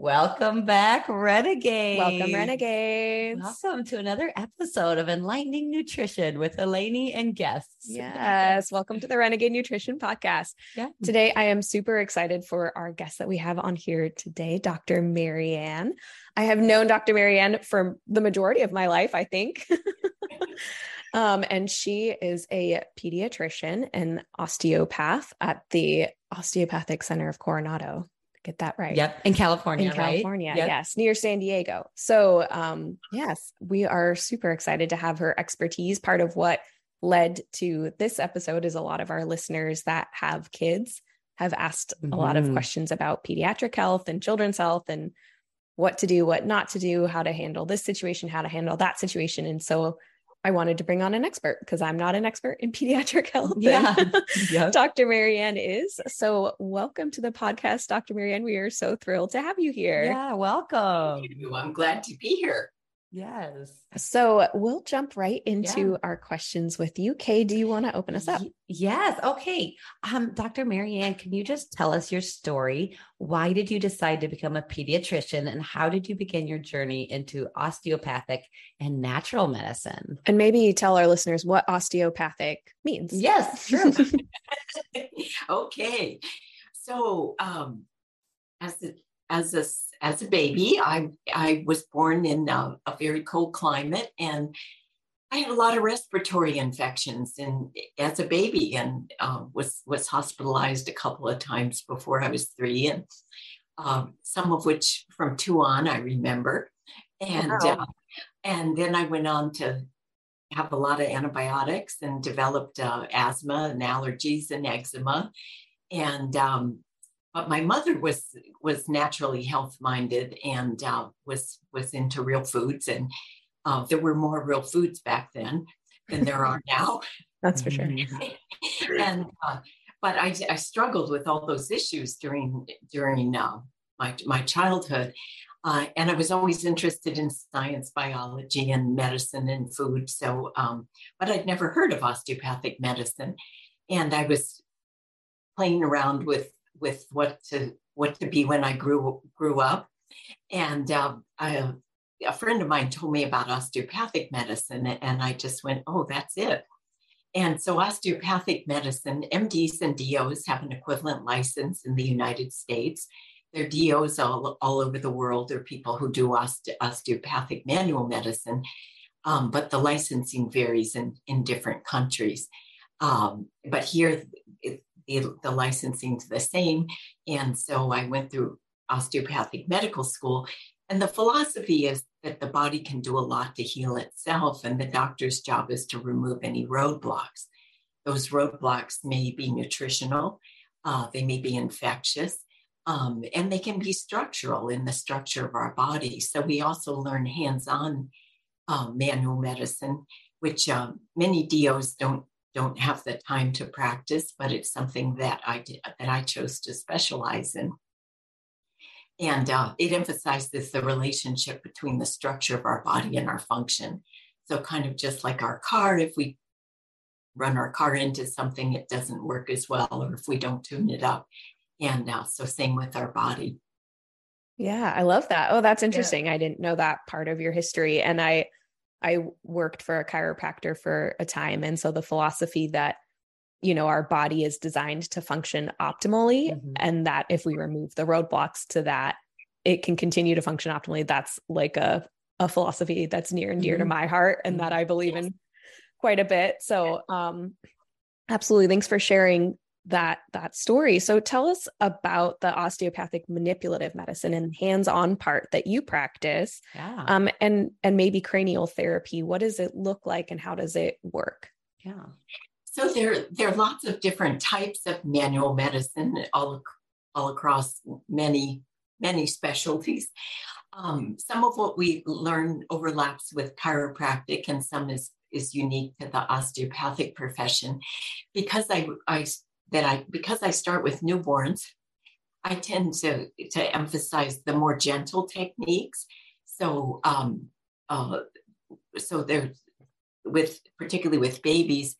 Welcome back, Renegades. Welcome, Renegades. Welcome to another episode of Enlightening Nutrition with Eleni and guests. Yes, welcome to the Renegade Nutrition Podcast. Yeah. Today, I am super excited for our guest that we have on here today, Dr. Mary Anne. I have known Dr. Mary Anne for the majority of my life, I think. And she is a pediatrician and osteopath at the Osteopathic Center of Coronado. Get that right. Yep. In California, right? Yep. Yes. Near San Diego. So, yes, we are super excited to have her expertise. Part of what led to this episode is a lot of our listeners that have kids have asked a lot of questions about pediatric health and children's health and what to do, what not to do, how to handle this situation, how to handle that situation. And so I wanted to bring on an expert because I'm not an expert in pediatric health. Yeah. Yep. Dr. Mary Anne is. So welcome to the podcast, Dr. Mary Anne. We are so thrilled to have you here. Yeah. Welcome. I'm glad to be here. Yes. So we'll jump right into our questions with you. Kay, do you want to open us up? Yes. Okay. Dr. Mary Anne, can you just tell us your story? Why did you decide to become a pediatrician and how did you begin your journey into osteopathic and natural medicine? And maybe tell our listeners what osteopathic means. Yes, true. Okay. So, as a baby, I was born in a very cold climate, and I had a lot of respiratory infections and as a baby, and was hospitalized a couple of times before I was 3, and some of which from 2 on I remember, and wow. And then I went on to have a lot of antibiotics and developed asthma and allergies and eczema, and but my mother was naturally health-minded and was into real foods. And there were more real foods back then than there are now. That's for sure. And but I struggled with all those issues during my childhood. And I was always interested in science, biology, and medicine and food. So, but I'd never heard of osteopathic medicine. And I was playing around with what to be when I grew up. And a friend of mine told me about osteopathic medicine, and I just went, oh, that's it. And so osteopathic medicine, MDs and DOs have an equivalent license in the United States. There are DOs all over the world. There are people who do osteopathic manual medicine, but the licensing varies in different countries. But here, the licensing's the same. And so I went through osteopathic medical school. And the philosophy is that the body can do a lot to heal itself. And the doctor's job is to remove any roadblocks. Those roadblocks may be nutritional. They may be infectious. And they can be structural in the structure of our body. So we also learn hands-on manual medicine, which many DOs don't have the time to practice, but it's something that I did, that I chose to specialize in. And it emphasizes the relationship between the structure of our body and our function. So kind of just like our car, if we run our car into something, it doesn't work as well, or if we don't tune it up. And so same with our body. Yeah, I love that. Oh, that's interesting. Yeah. I didn't know that part of your history. And I worked for a chiropractor for a time. And so the philosophy that, you know, our body is designed to function optimally, and that if we remove the roadblocks to that, it can continue to function optimally. That's like a philosophy that's near and dear to my heart and that I believe in quite a bit. So, absolutely. Thanks for sharing that story. So tell us about the osteopathic manipulative medicine and hands-on part that you practice, and maybe cranial therapy. What does it look like and how does it work? Yeah. So there are lots of different types of manual medicine all across many specialties. Some of what we learn overlaps with chiropractic and some is unique to the osteopathic profession. Because I start with newborns, I tend to emphasize the more gentle techniques. So, so there, particularly with babies,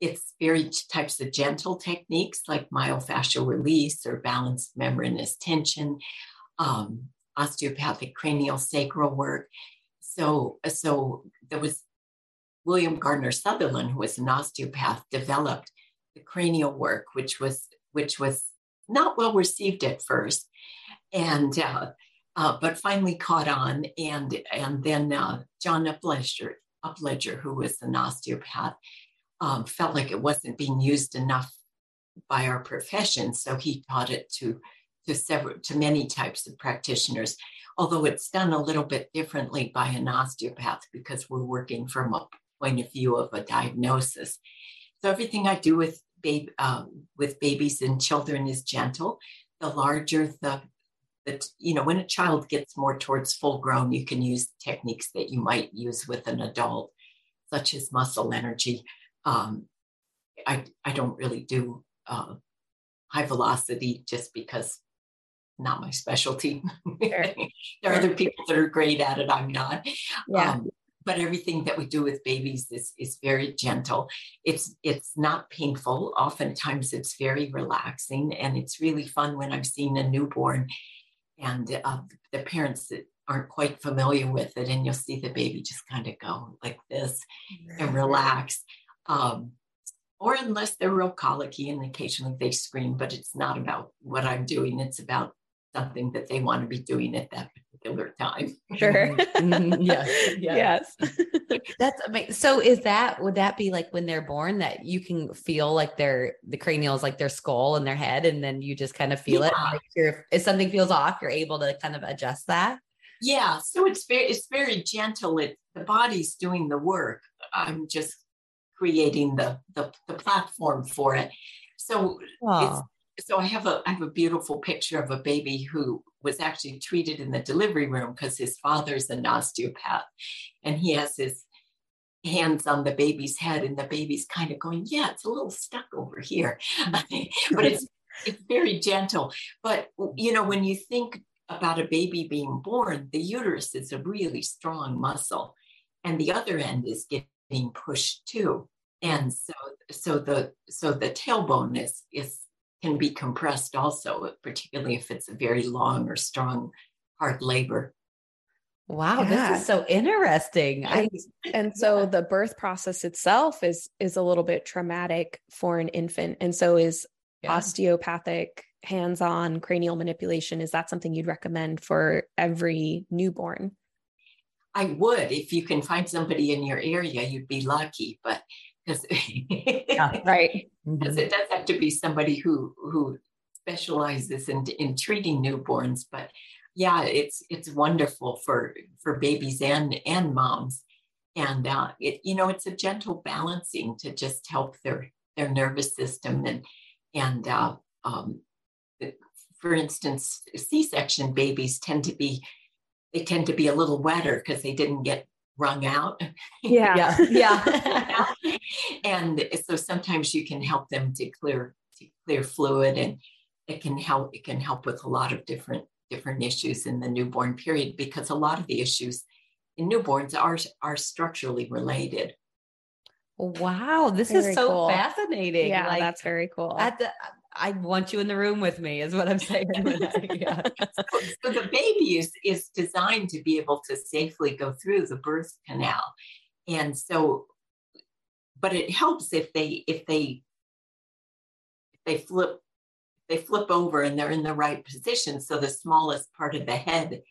it's various types of gentle techniques like myofascial release or balanced membranous tension, osteopathic cranial sacral work. So there was William Gardner Sutherland, who was an osteopath, developed the cranial work, which was not well received at first, and but finally caught on. And then John Upledger, who was an osteopath, felt like it wasn't being used enough by our profession, so he taught it to many types of practitioners, although it's done a little bit differently by an osteopath because we're working from a point of view of a diagnosis. So everything I do with babies and children is gentle. The larger when a child gets more towards full grown, you can use techniques that you might use with an adult, such as muscle energy. I don't really do high velocity just because not my specialty. There are other people that are great at it. I'm not. Yeah. But everything that we do with babies is very gentle. It's not painful. Oftentimes it's very relaxing, and it's really fun when I've seen a newborn and the parents that aren't quite familiar with it, and you'll see the baby just kind of go like this and relax. Or unless they're real colicky and occasionally they scream, but it's not about what I'm doing. It's about something that they want to be doing at that particular time. Sure. Yes. That's amazing. So would that be like when they're born that you can feel like the cranial is like their skull and their head, and then you just kind of feel it? And if something feels off, you're able to kind of adjust that. Yeah. So it's very gentle. The body's doing the work. I'm just creating the platform for it. So I have a beautiful picture of a baby who was actually treated in the delivery room because his father's an osteopath, and he has his hands on the baby's head, and the baby's kind of going, yeah, it's a little stuck over here, but it's very gentle. But when you think about a baby being born, the uterus is a really strong muscle, and the other end is being pushed too, and so the tailbone can be compressed also, particularly if it's a very long or strong hard labor. Wow, yeah. This is so interesting. And so the birth process itself is a little bit traumatic for an infant, and so is osteopathic hands-on cranial manipulation. Is that something you'd recommend for every newborn? I would. If you can find somebody in your area, you'd be lucky, but because it does have to be somebody who specializes in treating newborns. But yeah, it's wonderful for babies and moms. And it's a gentle balancing to just help their nervous system and for instance, C-section babies tend to be a little wetter because they didn't get wrung out. Yeah. And so sometimes you can help them to clear fluid, and it can help with a lot of different issues in the newborn period, because a lot of the issues in newborns are structurally related. Wow. This very is so cool. Fascinating. Yeah. That's very cool. I want you in the room with me is what I'm saying. Yeah. So the baby is designed to be able to safely go through the birth canal. And so, but it helps if they flip over and they're in the right position. So the smallest part of the head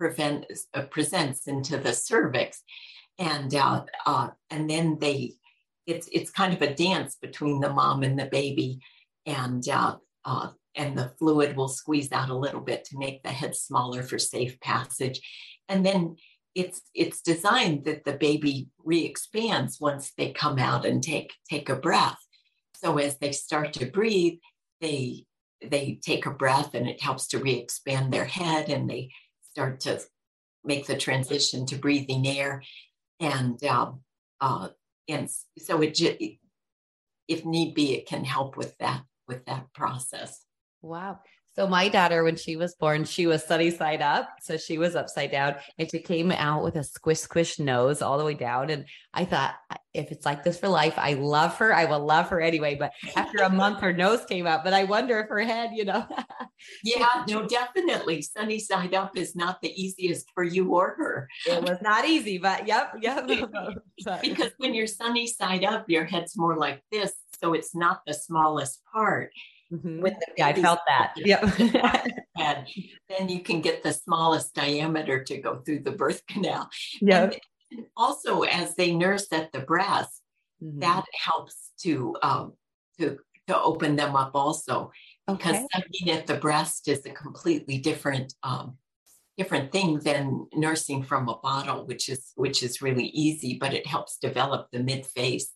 presents into the cervix. And then it's kind of a dance between the mom and the baby. And the fluid will squeeze out a little bit to make the head smaller for safe passage. And then it's designed that the baby re-expands once they come out and take a breath. So as they start to breathe, they take a breath, and it helps to re-expand their head, and they start to make the transition to breathing air. And so it just, if need be, it can help with that process. Wow. So my daughter, when she was born, she was sunny side up. So she was upside down and she came out with a squish, squish nose all the way down. And I thought, if it's like this for life, I love her. I will love her anyway. But after a month, her nose came out, but I wonder if her head, you know. Yeah, no, definitely. Sunny side up is not the easiest for you or her. It was not easy, but yep. Because when you're sunny side up, your head's more like this. So it's not the smallest part. Mm-hmm. Yeah, I felt that. Yeah. Then you can get the smallest diameter to go through the birth canal. Yeah. And also, as they nurse at the breast, mm-hmm. that helps to open them up also, because sucking at the breast is a completely different thing than nursing from a bottle, which is really easy, but it helps develop the mid face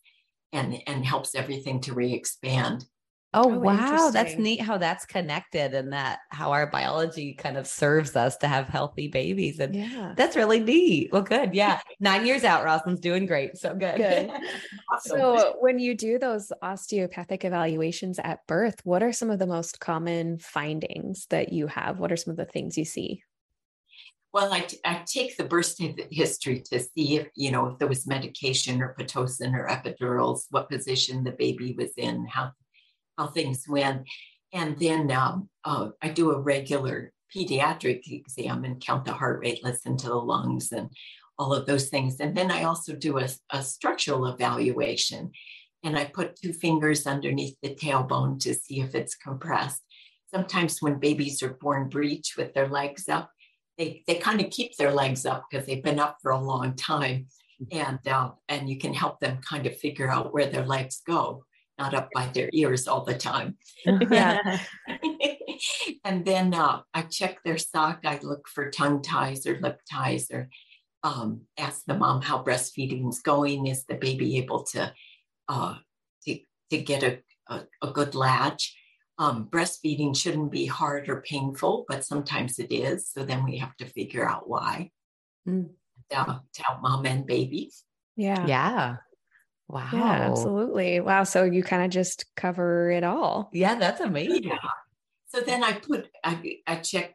and helps everything to re-expand. Oh, wow. That's neat how that's connected and that how our biology kind of serves us to have healthy babies. And that's really neat. Well, good. Yeah. 9 years out, Rosalind's doing great. So good. Awesome. So when you do those osteopathic evaluations at birth, what are some of the most common findings that you have? What are some of the things you see? Well, I take the birth history to see if there was medication or Pitocin or epidurals, what position the baby was in, how things went. And then I do a regular pediatric exam and count the heart rate, listen to the lungs and all of those things. And then I also do a structural evaluation. And I put two fingers underneath the tailbone to see if it's compressed. Sometimes when babies are born breech with their legs up, they kind of keep their legs up because they've been up for a long time. And you can help them kind of figure out where their legs go. Not up by their ears all the time. And then I check their sock. I look for tongue ties or lip ties or ask the mom how breastfeeding's going. Is the baby able to get a good latch? Breastfeeding shouldn't be hard or painful, but sometimes it is. So then we have to figure out why. To help mom and baby. Yeah. Yeah. Wow. Yeah, absolutely. Wow. So you kind of just cover it all. Yeah. That's amazing. Yeah. So then I take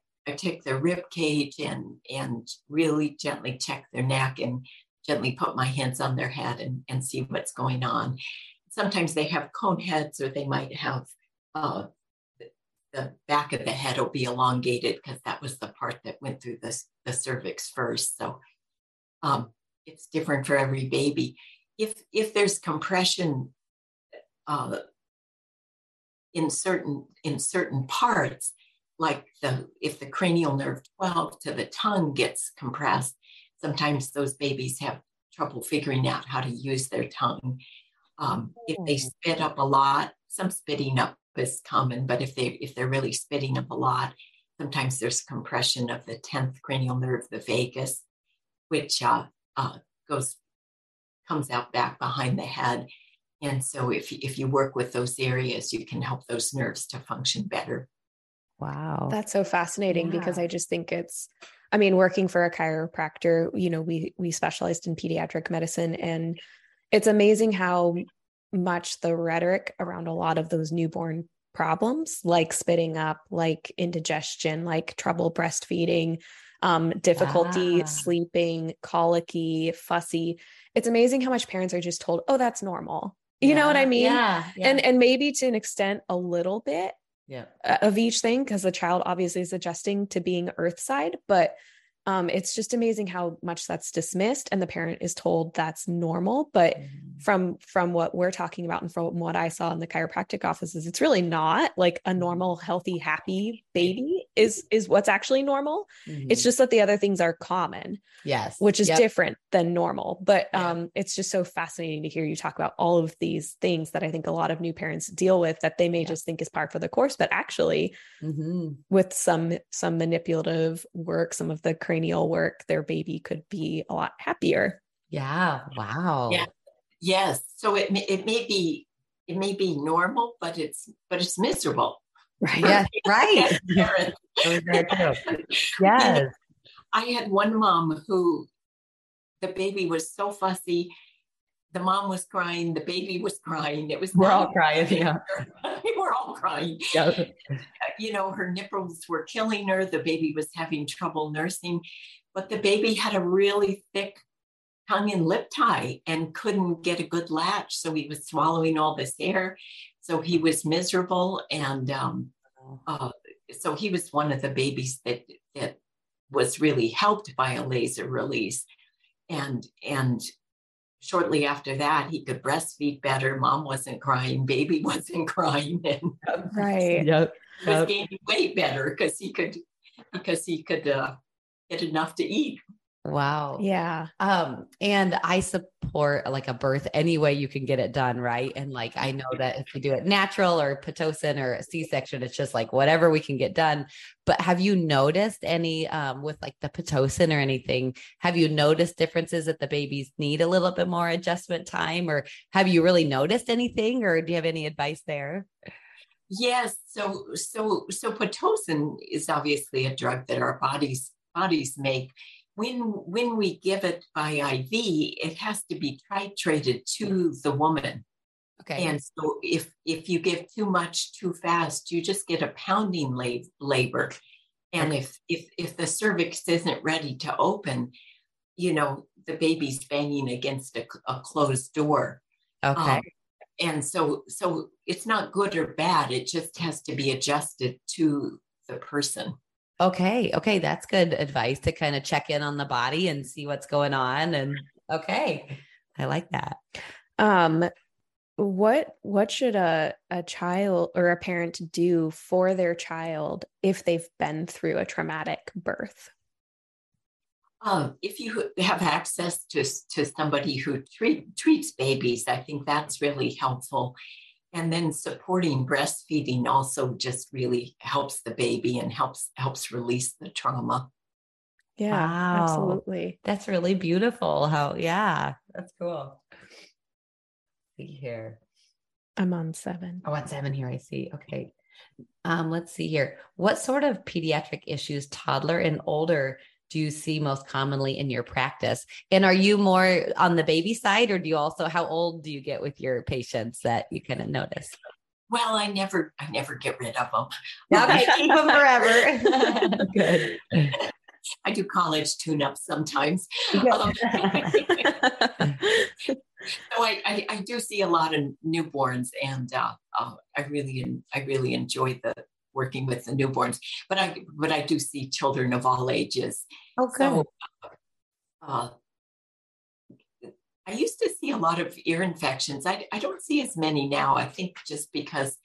their rib cage and really gently check their neck and gently put my hands on their head and see what's going on. Sometimes they have cone heads or they might have, the back of the head will be elongated because that was the part that went through the cervix first. So, it's different for every baby. If there's compression in certain parts, like if the cranial nerve 12 to the tongue gets compressed, sometimes those babies have trouble figuring out how to use their tongue. If they spit up a lot, some spitting up is common, but if they're really spitting up a lot, sometimes there's compression of the 10th cranial nerve, the vagus, which comes out back behind the head. And so if you work with those areas, you can help those nerves to function better. Wow. That's so fascinating because I just think working for a chiropractor, we specialized in pediatric medicine, and it's amazing how much the rhetoric around a lot of those newborn problems, like spitting up, like indigestion, like trouble breastfeeding, difficulty sleeping, colicky, fussy. It's amazing how much parents are just told, oh, that's normal. You know what I mean? Yeah. And maybe to an extent, a little bit of each thing, because the child obviously is adjusting to being earthside, but it's just amazing how much that's dismissed and the parent is told that's normal. But from what we're talking about and from what I saw in the chiropractic offices, it's really not. Like a normal, healthy, happy baby is what's actually normal. Mm-hmm. It's just that the other things are common, which is different than normal. But it's just so fascinating to hear you talk about all of these things that I think a lot of new parents deal with that they may just think is par for the course, but actually with some manipulative work, some of the cranial work, their baby could be a lot happier. Yeah. Wow. Yeah. Yes. So it may be normal, but it's miserable. Right. Yeah. Right. Yes. I had one mom who the baby was so fussy The mom was crying, the baby was crying. It was all crying. Yeah. We're all crying. Yeah. You know, her nipples were killing her. The baby was having trouble nursing, but the baby had a really thick tongue and lip tie and couldn't get a good latch. So he was swallowing all this air. So he was miserable. And so he was one of the babies that was really helped by a laser release. And shortly after that, he could breastfeed better. Mom wasn't crying. Baby wasn't crying. And right. Yep. Was gaining weight better because he could get enough to eat. Wow. Yeah. And I support like a birth any way you can get it done. Right. And like, I know that if you do it natural or Pitocin or a C-section, it's just like whatever we can get done. But have you noticed any, with like the Pitocin or anything, have you noticed differences that the babies need a little bit more adjustment time, or have you really noticed anything, or do you have any advice there? Yes. So Pitocin is obviously a drug that our bodies make. When we give it by IV, it has to be titrated to the woman. Okay. And so if you give too much too fast, you just get a pounding labor. And if the cervix isn't ready to open, you know, the baby's banging against a closed door. Okay. And so it's not good or bad. It just has to be adjusted to the person. Okay. Okay. That's good advice to kind of check in on the body and see what's going on. And okay. I like that. What should a child or a parent do for their child if they've been through a traumatic birth? If you have access to somebody who treats babies, I think that's really helpful. And then supporting breastfeeding also just really helps the baby and helps release the trauma. Yeah, wow. Absolutely. That's really beautiful. That's cool. See here. I'm on 7. Oh, on 7 here. I see. Okay. Let's see here. What sort of pediatric issues, toddler and older, do you see most commonly in your practice? And are you more on the baby side, or do you also, how old do you get with your patients that you kind of notice? Well, I never get rid of them. Yep, I keep them forever. Good. I do college tune-ups sometimes. Yeah. So I do see a lot of newborns, and I really enjoy working with the newborns, but I do see children of all ages. Okay. So, I used to see a lot of ear infections. I don't see as many now. I think just because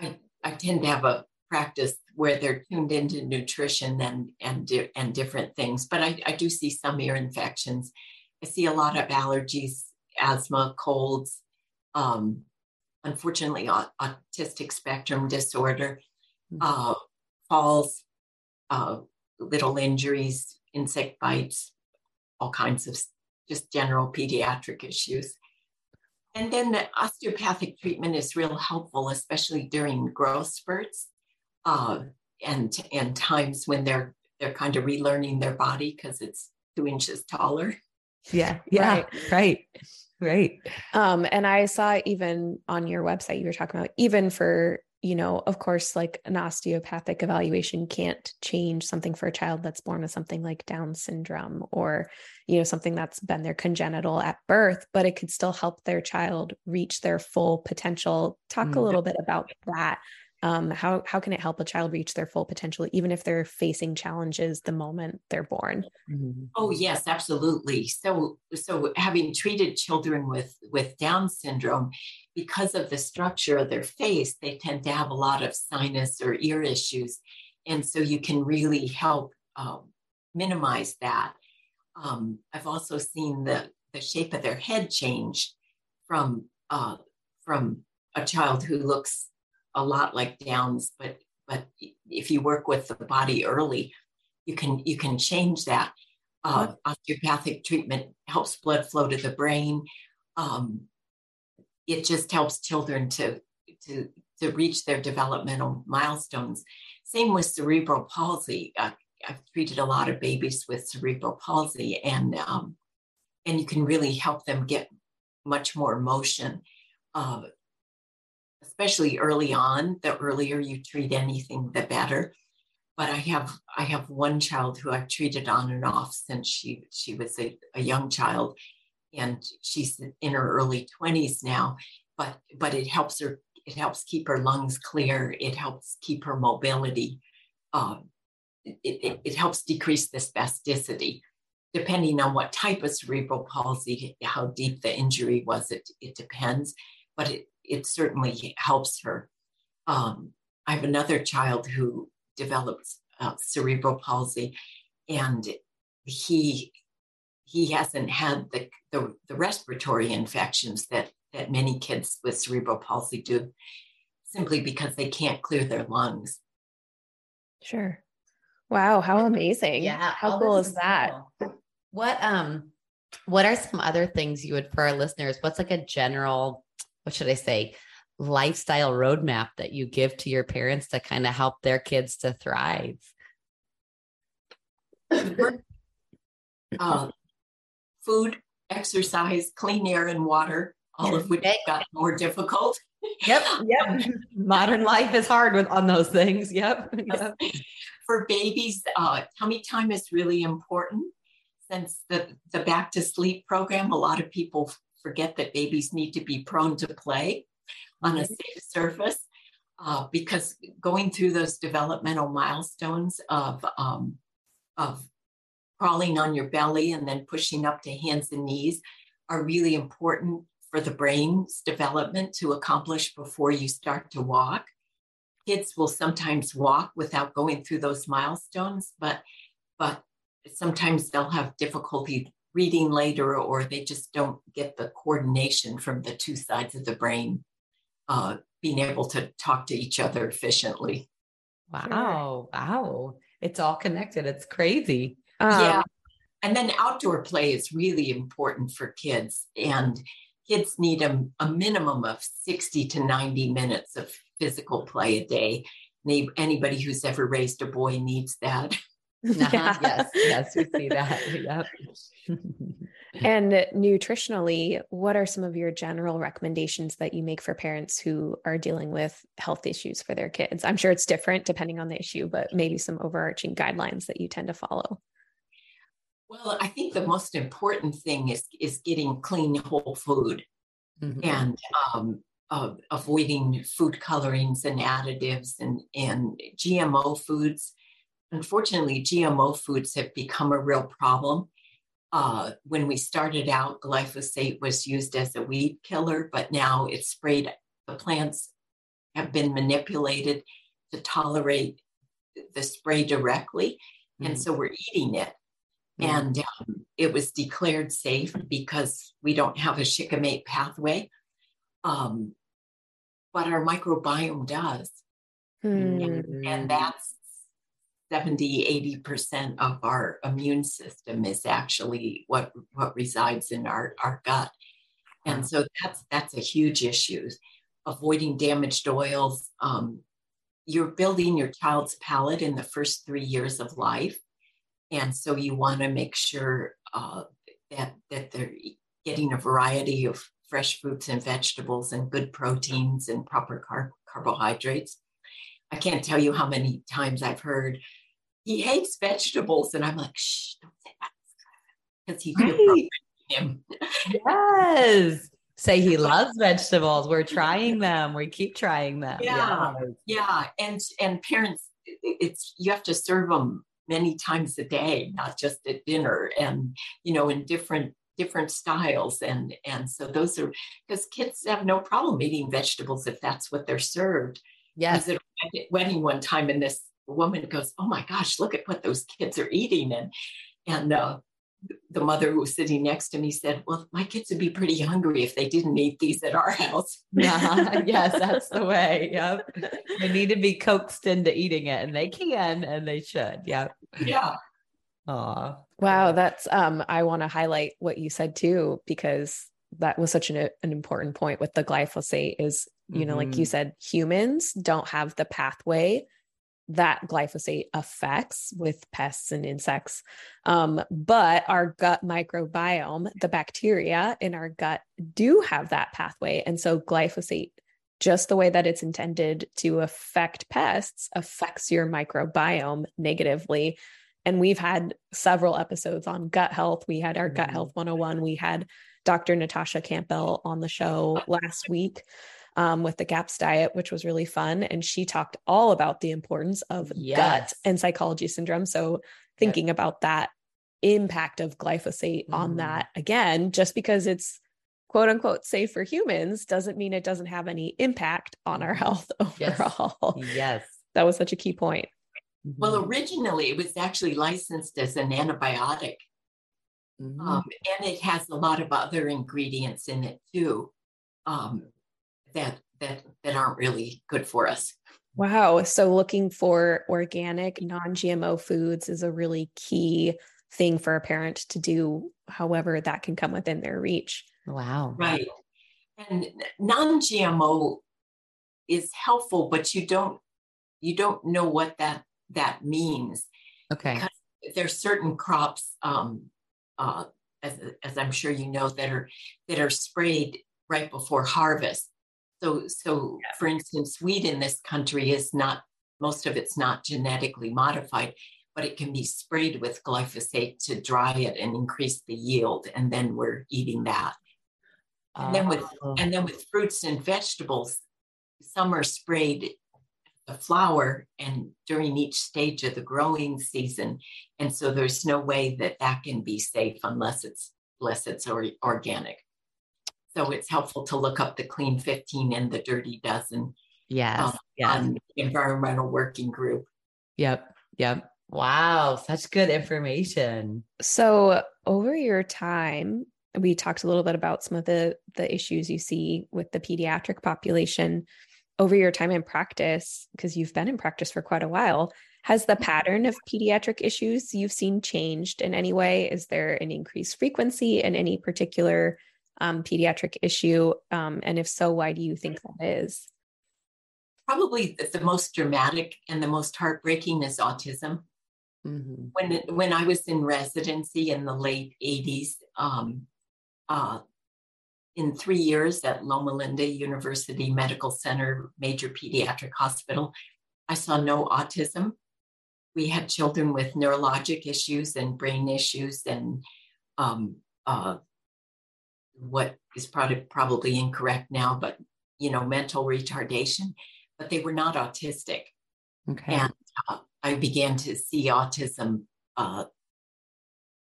I tend to have a practice where they're tuned into nutrition and different things, but I do see some ear infections. I see a lot of allergies, asthma, colds, unfortunately, autistic spectrum disorder. Falls, little injuries, insect bites, all kinds of just general pediatric issues. And then the osteopathic treatment is real helpful, especially during growth spurts and times when they're kind of relearning their body because it's 2 inches taller. Yeah. Right. And I saw even on your website, you were talking about even for, you know, of course, like an osteopathic evaluation can't change something for a child that's born with something like Down syndrome or, you know, something that's been their congenital at birth, but it could still help their child reach their full potential. Talk a little bit about that. How can it help a child reach their full potential, even if they're facing challenges the moment they're born? Oh, yes, absolutely. So having treated children with Down syndrome, because of the structure of their face, they tend to have a lot of sinus or ear issues. And so you can really help minimize that. I've also seen the shape of their head change from a child who looks a lot like Downs, but if you work with the body early, you can change that. Osteopathic treatment helps blood flow to the brain. It just helps children to reach their developmental milestones. Same with cerebral palsy. I've treated a lot of babies with cerebral palsy, and you can really help them get much more motion, especially early on. The earlier you treat anything, the better. But I have one child who I've treated on and off since she was a young child, and she's in her early 20s now. But it helps her. It helps keep her lungs clear. It helps keep her mobility. It helps decrease the spasticity. Depending on what type of cerebral palsy, how deep the injury was, it depends. But it certainly helps her. I have another child who developed cerebral palsy, and he hasn't had the respiratory infections that many kids with cerebral palsy do, simply because they can't clear their lungs. Sure. Wow. How amazing. Yeah. How cool is that? What are some other things you would, for our listeners, what's like a general, what should I say, lifestyle roadmap that you give to your parents to kind of help their kids to thrive? Food, exercise, clean air and water, all of which got more difficult. Yep. Modern life is hard on those things. Yep. For babies, tummy time is really important. Since the back to sleep program, a lot of people forget that babies need to be prone to play on a safe surface, because going through those developmental milestones of crawling on your belly and then pushing up to hands and knees are really important for the brain's development to accomplish before you start to walk. Kids will sometimes walk without going through those milestones, but sometimes they'll have difficulty reading later, or they just don't get the coordination from the two sides of the brain, being able to talk to each other efficiently. Wow. Sure. Wow. It's all connected. It's crazy. Yeah. And then outdoor play is really important for kids, and kids need a minimum of 60 to 90 minutes of physical play a day. Anybody who's ever raised a boy needs that. Yeah. Yes, we see that. Yep. And nutritionally, what are some of your general recommendations that you make for parents who are dealing with health issues for their kids? I'm sure it's different depending on the issue, but maybe some overarching guidelines that you tend to follow. Well, I think the most important thing is getting clean, whole food, and avoiding food colorings and additives and GMO foods. Unfortunately, GMO foods have become a real problem. When we started out, glyphosate was used as a weed killer, but now it's sprayed. The plants have been manipulated to tolerate the spray directly, and so we're eating it. And it was declared safe because we don't have a shikimate pathway. But our microbiome does. And that's 70, 80% of our immune system is actually what resides in our gut. And so that's a huge issue. Avoiding damaged oils. You're building your child's palate in the first 3 years of life. And so you want to make sure that they're getting a variety of fresh fruits and vegetables and good proteins and proper carbohydrates. I can't tell you how many times I've heard, he hates vegetables. And I'm like, shh, don't say that. Because he could program him. Yes. Say he loves vegetables. We're trying them. We keep trying them. Yeah. And parents, you have to serve them many times a day, not just at dinner, and, in different styles. And so those are, because kids have no problem eating vegetables if that's what they're served. Yes. I was at a wedding one time and this woman goes, oh my gosh, look at what those kids are eating. And the mother who was sitting next to me said, well, my kids would be pretty hungry if they didn't eat these at our house. Yes, that's the way. Yep. They need to be coaxed into eating it, and they can, and they should. Yep. Yeah. Aw. Wow. That's, I want to highlight what you said too, because that was such an important point with the glyphosate is, like you said, humans don't have the pathway that glyphosate affects with pests and insects. But our gut microbiome, the bacteria in our gut do have that pathway. And so glyphosate, just the way that it's intended to affect pests, affects your microbiome negatively. And we've had several episodes on gut health. We had our Gut Health 101. We had Dr. Natasha Campbell on the show last week with the GAPS diet, which was really fun. And she talked all about the importance of gut and psychology syndrome. So thinking about that impact of glyphosate on that, again, just because it's quote unquote safe for humans doesn't mean it doesn't have any impact on our health overall. Yes. That was such a key point. Well, originally it was actually licensed as an antibiotic. And it has a lot of other ingredients in it too, that aren't really good for us. Wow. So looking for organic, non-GMO foods is a really key thing for a parent to do, however that can come within their reach. Wow. Right. And non-GMO is helpful, but you don't know what that means. Okay. Because there's certain crops, as I'm sure you know, that are sprayed right before harvest. So for instance, wheat in this country is not, most of it's not genetically modified, but it can be sprayed with glyphosate to dry it and increase the yield. And then we're eating that. And then with fruits and vegetables, some are sprayed the flower and during each stage of the growing season. And so there's no way that can be safe unless it's organic. So it's helpful to look up the Clean 15 and the Dirty Dozen. Yes. On the Environmental Working Group. Yep. Wow. Such good information. So over your time, we talked a little bit about some of the issues you see with the pediatric population. Over your time in practice, because you've been in practice for quite a while, has the pattern of pediatric issues you've seen changed in any way? Is there an increased frequency in any particular pediatric issue? And if so, why do you think that is? Probably the most dramatic and the most heartbreaking is autism. Mm-hmm. When I was in residency in the late 80s, in 3 years at Loma Linda University Medical Center, major pediatric hospital, I saw no autism. We had children with neurologic issues and brain issues and what is probably incorrect now, but mental retardation, but they were not autistic. Okay. And I began to see autism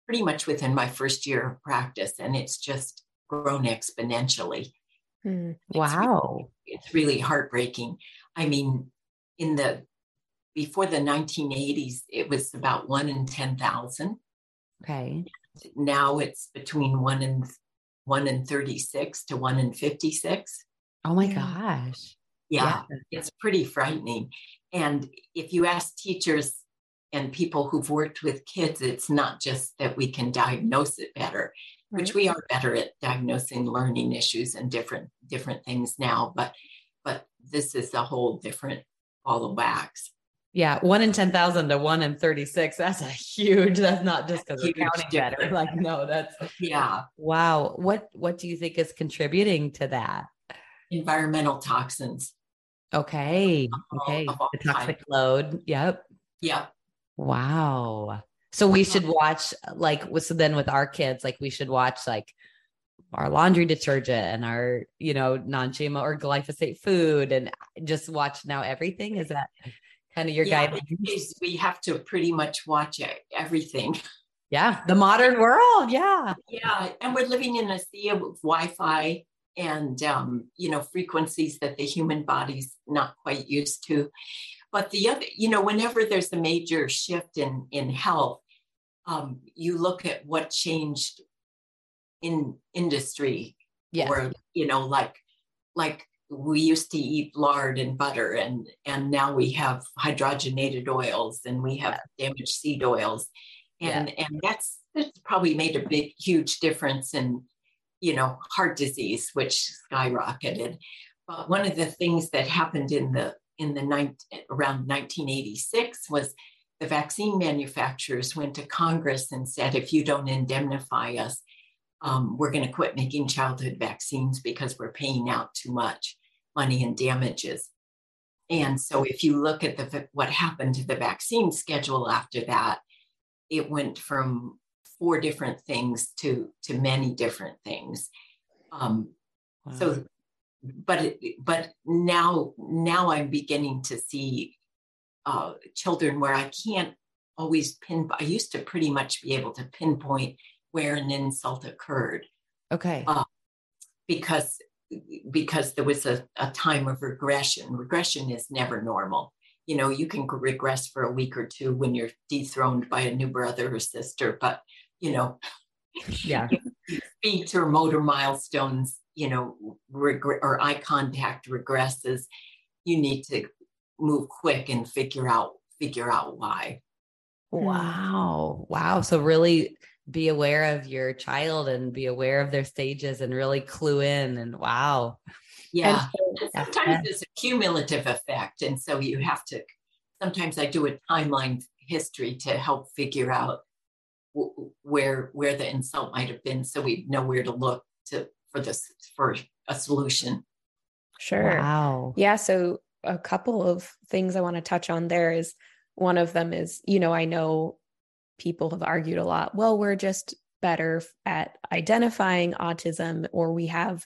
pretty much within my first year of practice, and it's just grown exponentially. Wow. It's really heartbreaking. I mean, before the 1980s, it was about 1 in 10,000. Okay. And now it's between 1 in 36 to 1 in 56. Oh my gosh. Yeah. It's pretty frightening. And if you ask teachers and people who've worked with kids, it's not just that we can diagnose it better. Right. Which we are better at diagnosing learning issues and different things now, but this is a whole different ball of wax. Yeah, 1 in 10,000 to 1 in 36. That's not just because we're counting better. Like, no, that's wow. What do you think is contributing to that? Environmental toxins. Okay. The toxic load. Yep. Wow. So we should watch with our kids, we should watch our laundry detergent and our, non-GMO or glyphosate food and just watch now everything. Is that kind of your guidance? We have to pretty much watch everything. Yeah. The modern world. Yeah. Yeah. And we're living in a sea of Wi-Fi and, frequencies that the human body's not quite used to. But the other, whenever there's a major shift in health, you look at what changed in industry. Yeah. Or, like we used to eat lard and butter and now we have hydrogenated oils and we have damaged seed oils. And that's probably made a big, huge difference in, heart disease, which skyrocketed. But one of the things that happened in the in the around 1986 was the vaccine manufacturers went to Congress and said, if you don't indemnify us, we're going to quit making childhood vaccines because we're paying out too much money in damages. And so if you look at what happened to the vaccine schedule after that, it went from 4 different things to many different things. Wow. So, but now I'm beginning to see children where I can't always I used to pretty much be able to pinpoint where an insult occurred. Okay. Because there was a time of regression. Regression is never normal. You know, you can regress for a week or 2 when you're dethroned by a new brother or sister, but, you know, yeah. Speech or motor milestones, you know, or eye contact regresses. You need to move quick and figure out why. Wow. Wow. So really be aware of your child and be aware of their stages and really clue in. And wow. Yeah. And sometimes it's a cumulative effect. And so you have to, sometimes I do a timeline history to help figure out where the insult might've been. So we know where to look for a solution. Sure. Wow. Yeah. So a couple of things I want to touch on there is, one of them is, you know, I know people have argued a lot, well, we're just better at identifying autism, or we have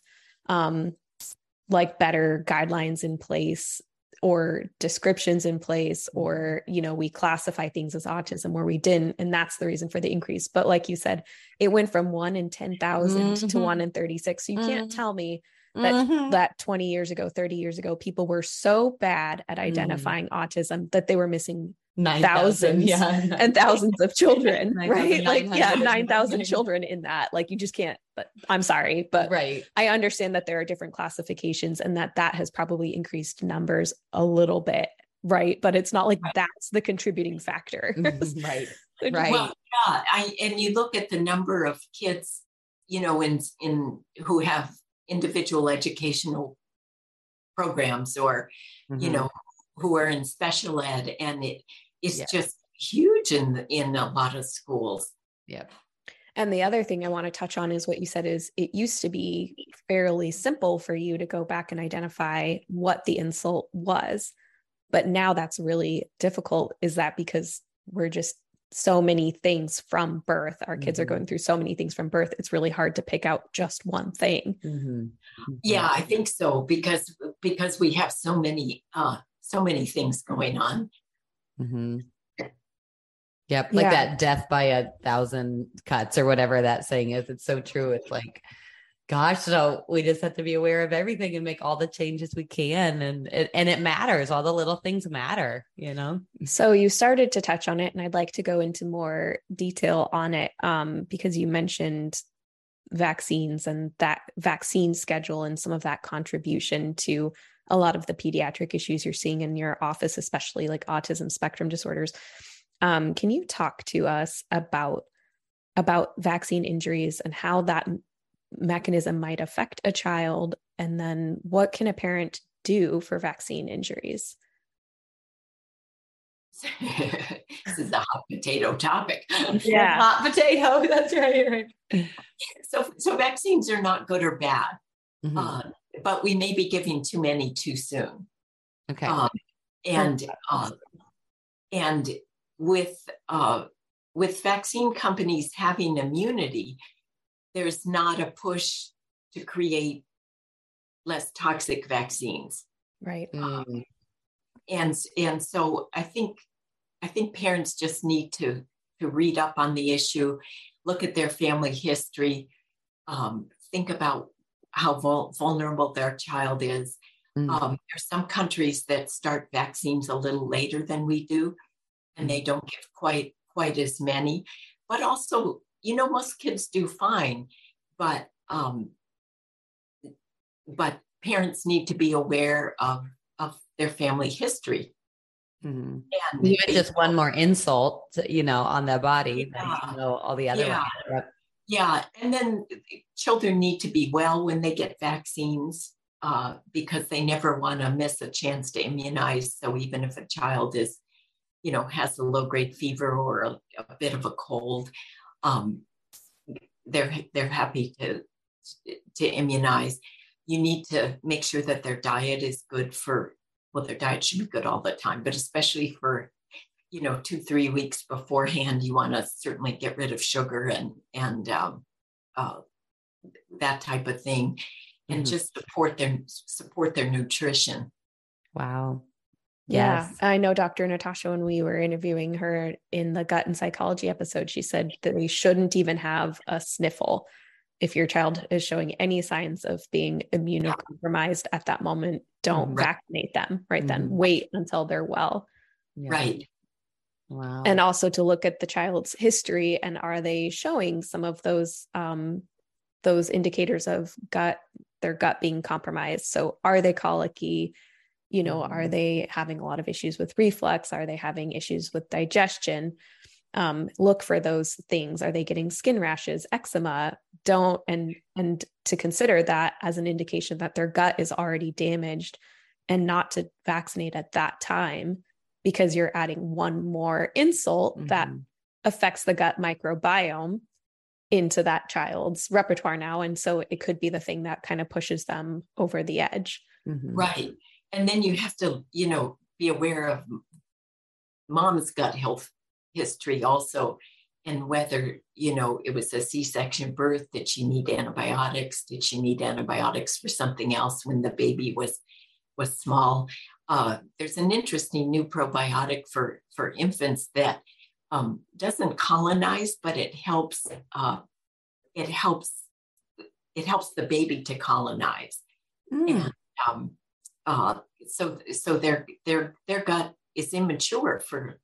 like better guidelines in place or descriptions in place, or, you know, we classify things as autism where we didn't. And that's the reason for the increase. But like you said, it went from 1 in 10,000 mm-hmm. to 1 in 36. So you mm-hmm. can't tell me that mm-hmm. that 20 years ago, 30 years ago, people were so bad at identifying autism that they were missing 9,000 and thousands of children, 9, right? Like, yeah, 9,000 children in that, like, you just can't, but I'm sorry, but right. I understand that there are different classifications and that has probably increased numbers a little bit. Right. But it's not like right. that's the contributing factor. Right. Right. Well, yeah. And you look at the number of kids, you know, in who have individual educational programs or, mm-hmm. you know, who are in special ed, and it's yes. just huge in a lot of schools. Yep. And the other thing I want to touch on is what you said is it used to be fairly simple for you to go back and identify what the insult was, but now that's really difficult. Is that because we're just so many things from birth, our kids mm-hmm. are going through so many things from birth, it's really hard to pick out just one thing. Mm-hmm. Yeah, I think so, because we have so many things going on. Mm-hmm. Yep. Like yeah. that death by 1,000 cuts or whatever that saying is. It's so true. It's like, gosh, so we just have to be aware of everything and make all the changes we can. And it matters. All the little things matter, you know? So you started to touch on it, and I'd like to go into more detail on it because you mentioned vaccines and that vaccine schedule and some of that contribution to a lot of the pediatric issues you're seeing in your office, especially like autism spectrum disorders. Can you talk to us about vaccine injuries and how that mechanism might affect a child? And then what can a parent do for vaccine injuries? This is a hot potato topic. Yeah. Hot potato. That's right. So vaccines are not good or bad. Mm-hmm. But we may be giving too many too soon. Okay. And with vaccine companies having immunity, there's not a push to create less toxic vaccines. Right. And so I think parents just need to read up on the issue, look at their family history, think about how vulnerable their child is. Mm-hmm. There's some countries that start vaccines a little later than we do, and they don't give quite as many, but also, you know, most kids do fine, but parents need to be aware of their family history. Mm-hmm. And even just one more insult, you know, on their body, yeah, than, you know, all the other yeah. ones. Yeah. And then children need to be well when they get vaccines. because they never want to miss a chance to immunize. So even if a child is, you know, has a low-grade fever or a bit of a cold, they're happy to immunize. You need to make sure that their diet is good for, well, their diet should be good all the time, but especially for, you know, 2-3 weeks beforehand, you want to certainly get rid of sugar and that type of thing, and just support their nutrition. Wow. Yes. Yeah. I know Dr. Natasha, when we were interviewing her in the gut and psychology episode, she said that we shouldn't even have a sniffle if your child is showing any signs of being immunocompromised at that moment. Don't vaccinate them right then. Wait until they're well. Yeah. Right. Wow. And also to look at the child's history, and are they showing some of those indicators of their gut being compromised? So are they colicky? You know, are they having a lot of issues with reflux? Are they having issues with digestion? Look for those things. Are they getting skin rashes, eczema? And to consider that as an indication that their gut is already damaged, and not to vaccinate at that time, because you're adding one more insult that affects the gut microbiome into that child's repertoire now. And so it could be the thing that kind of pushes them over the edge. Mm-hmm. Right. And then you have to, you know, be aware of mom's gut health history also, and whether, you know, it was a C-section birth. Did she need antibiotics? Did she need antibiotics for something else when the baby was small? There's an interesting new probiotic for infants that doesn't colonize, but it helps. It helps the baby to colonize, and so their gut is immature for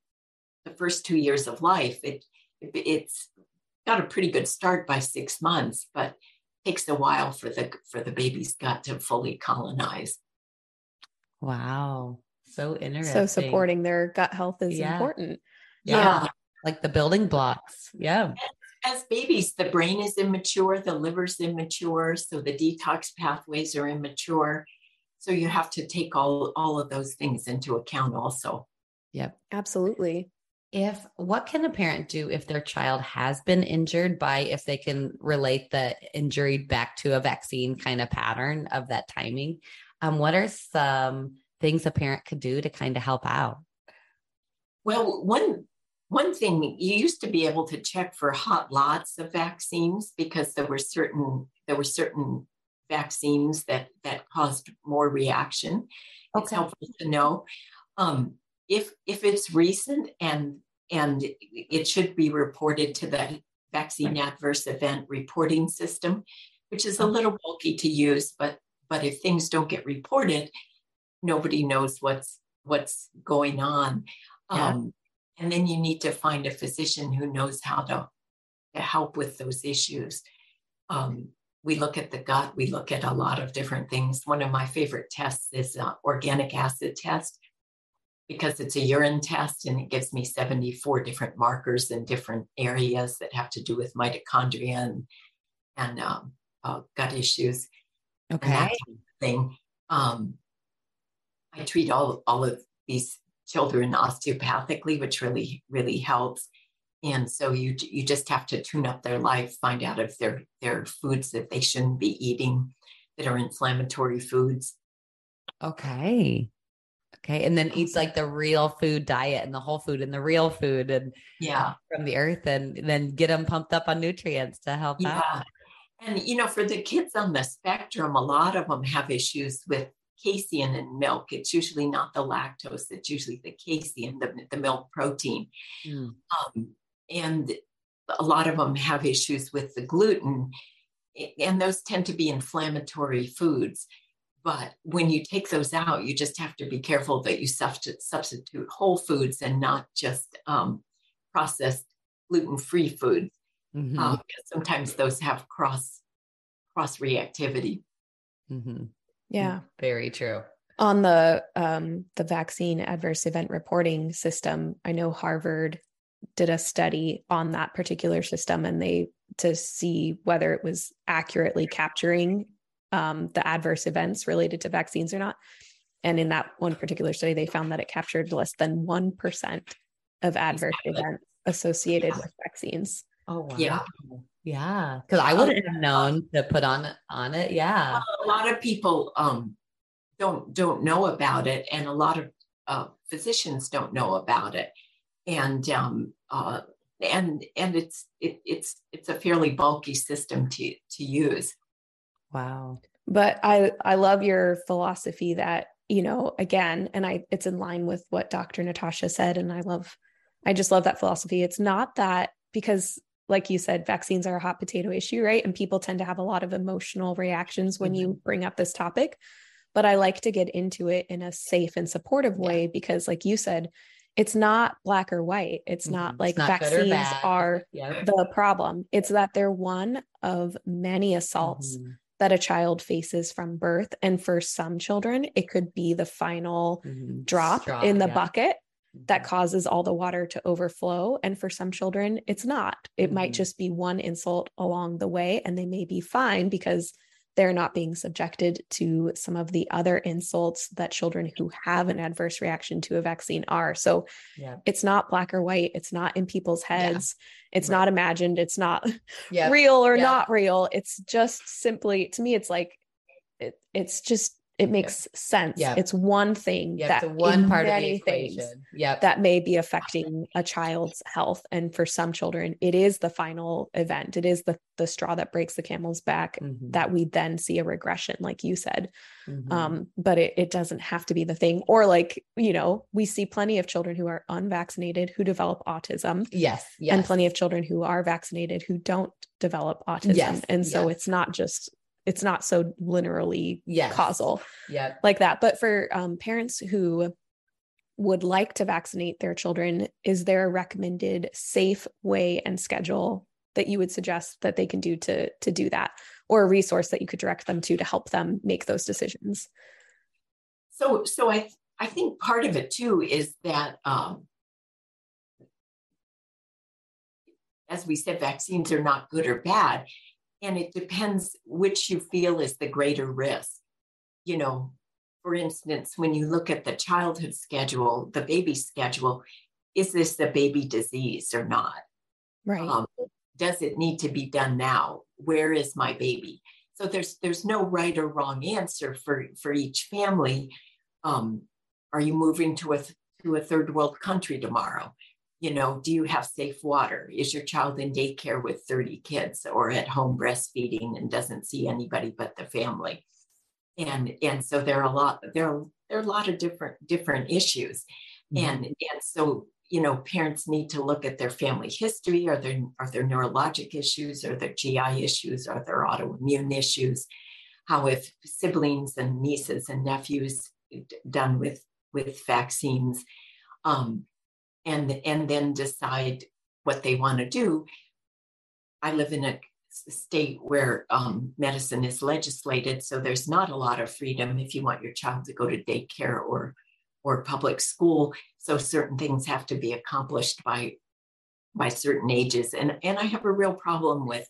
the first 2 years of life. It's got a pretty good start by 6 months, but takes a while for the baby's gut to fully colonize. Wow. So interesting. So supporting their gut health is important. Yeah. Like the building blocks. Yeah. As babies, the brain is immature, the liver's immature. So the detox pathways are immature. So you have to take all of those things into account also. Yep. Absolutely. What can a parent do if their child has been injured if they can relate the injury back to a vaccine kind of pattern of that timing? What are some things a parent could do to kind of help out? Well, one thing, you used to be able to check for hot lots of vaccines, because there were certain vaccines that caused more reaction. Okay. It's helpful to know if it's recent, and it should be reported to the Vaccine Adverse Event Reporting System, which is a little bulky to use, but if things don't get reported, nobody knows what's going on. Yeah. And then you need to find a physician who knows how to help with those issues. We look at the gut. We look at a lot of different things. One of my favorite tests is an organic acid test, because it's a urine test, and it gives me 74 different markers in different areas that have to do with mitochondria and gut issues. Okay. And that kind of thing. I treat all of these children osteopathically, which really, really helps. And so you just have to tune up their life, find out if there are foods that they shouldn't be eating that are inflammatory foods. Okay. And then eat like the real food diet, and the whole food, and the real food, and from the earth, and then get them pumped up on nutrients to help out. And, you know, for the kids on the spectrum, a lot of them have issues with casein in milk. It's usually not the lactose. It's usually the casein, the milk protein. Mm. And a lot of them have issues with the gluten, and those tend to be inflammatory foods. But when you take those out, you just have to be careful that you substitute whole foods and not just processed gluten-free foods. Mm-hmm. Sometimes those have cross reactivity. Mm-hmm. Yeah. Very true. On the Vaccine Adverse Event Reporting System, I know Harvard did a study on that particular system, and to see whether it was accurately capturing the adverse events related to vaccines or not. And in that one particular study, they found that it captured less than 1% of adverse events associated with vaccines. Oh, wow. Yeah. Yeah. Cause I wouldn't have known to put on it. Yeah. A lot of people, don't know about it. And a lot of, physicians don't know about it. And, and it's a fairly bulky system to use. Wow. But I love your philosophy that, you know, again, and it's in line with what Dr. Natasha said. And I just love that philosophy. It's not that, because like you said, vaccines are a hot potato issue, right? And people tend to have a lot of emotional reactions when you bring up this topic, but I like to get into it in a safe and supportive way, because like you said, it's not black or white. It's not like it's not vaccines are the problem. It's that they're one of many assaults that a child faces from birth. And for some children, it could be the final drop in the bucket that causes all the water to overflow. And for some children, it's not. It might just be one insult along the way, and they may be fine because they're not being subjected to some of the other insults that children who have an adverse reaction to a vaccine are. So it's not black or white. It's not in people's heads. It's not imagined. It's not real or not real. It's just simply, to me, it's like, it's just, it makes sense. It's one thing that the one part of the equation that may be affecting a child's health. And for some children, it is the final event. It is the straw that breaks the camel's back that we then see a regression, like you said. But it doesn't have to be the thing. Or like, you know, we see plenty of children who are unvaccinated who develop autism. Yes. And plenty of children who are vaccinated who don't develop autism. And so it's not so linearly causal like that. But for parents who would like to vaccinate their children, is there a recommended safe way and schedule that you would suggest that they can do to do that, or a resource that you could direct them to help them make those decisions? So I think part of it too is that, as we said, vaccines are not good or bad. And it depends which you feel is the greater risk. You know, for instance, when you look at the childhood schedule, the baby schedule, is this a baby disease or not? Right. Does it need to be done now? Where is my baby? So there's no right or wrong answer for each family. Are you moving to a third world country tomorrow? You know, do you have safe water? Is your child in daycare with 30 kids or at home breastfeeding and doesn't see anybody but the family? And so there are a lot of different issues. And so, you know, parents need to look at their family history. Are there neurologic issues? Are there GI issues? Are there autoimmune issues? How if siblings and nieces and nephews done with vaccines? And then decide what they want to do. I live in a state where medicine is legislated, so there's not a lot of freedom if you want your child to go to daycare or public school. So certain things have to be accomplished by certain ages. And I have a real problem with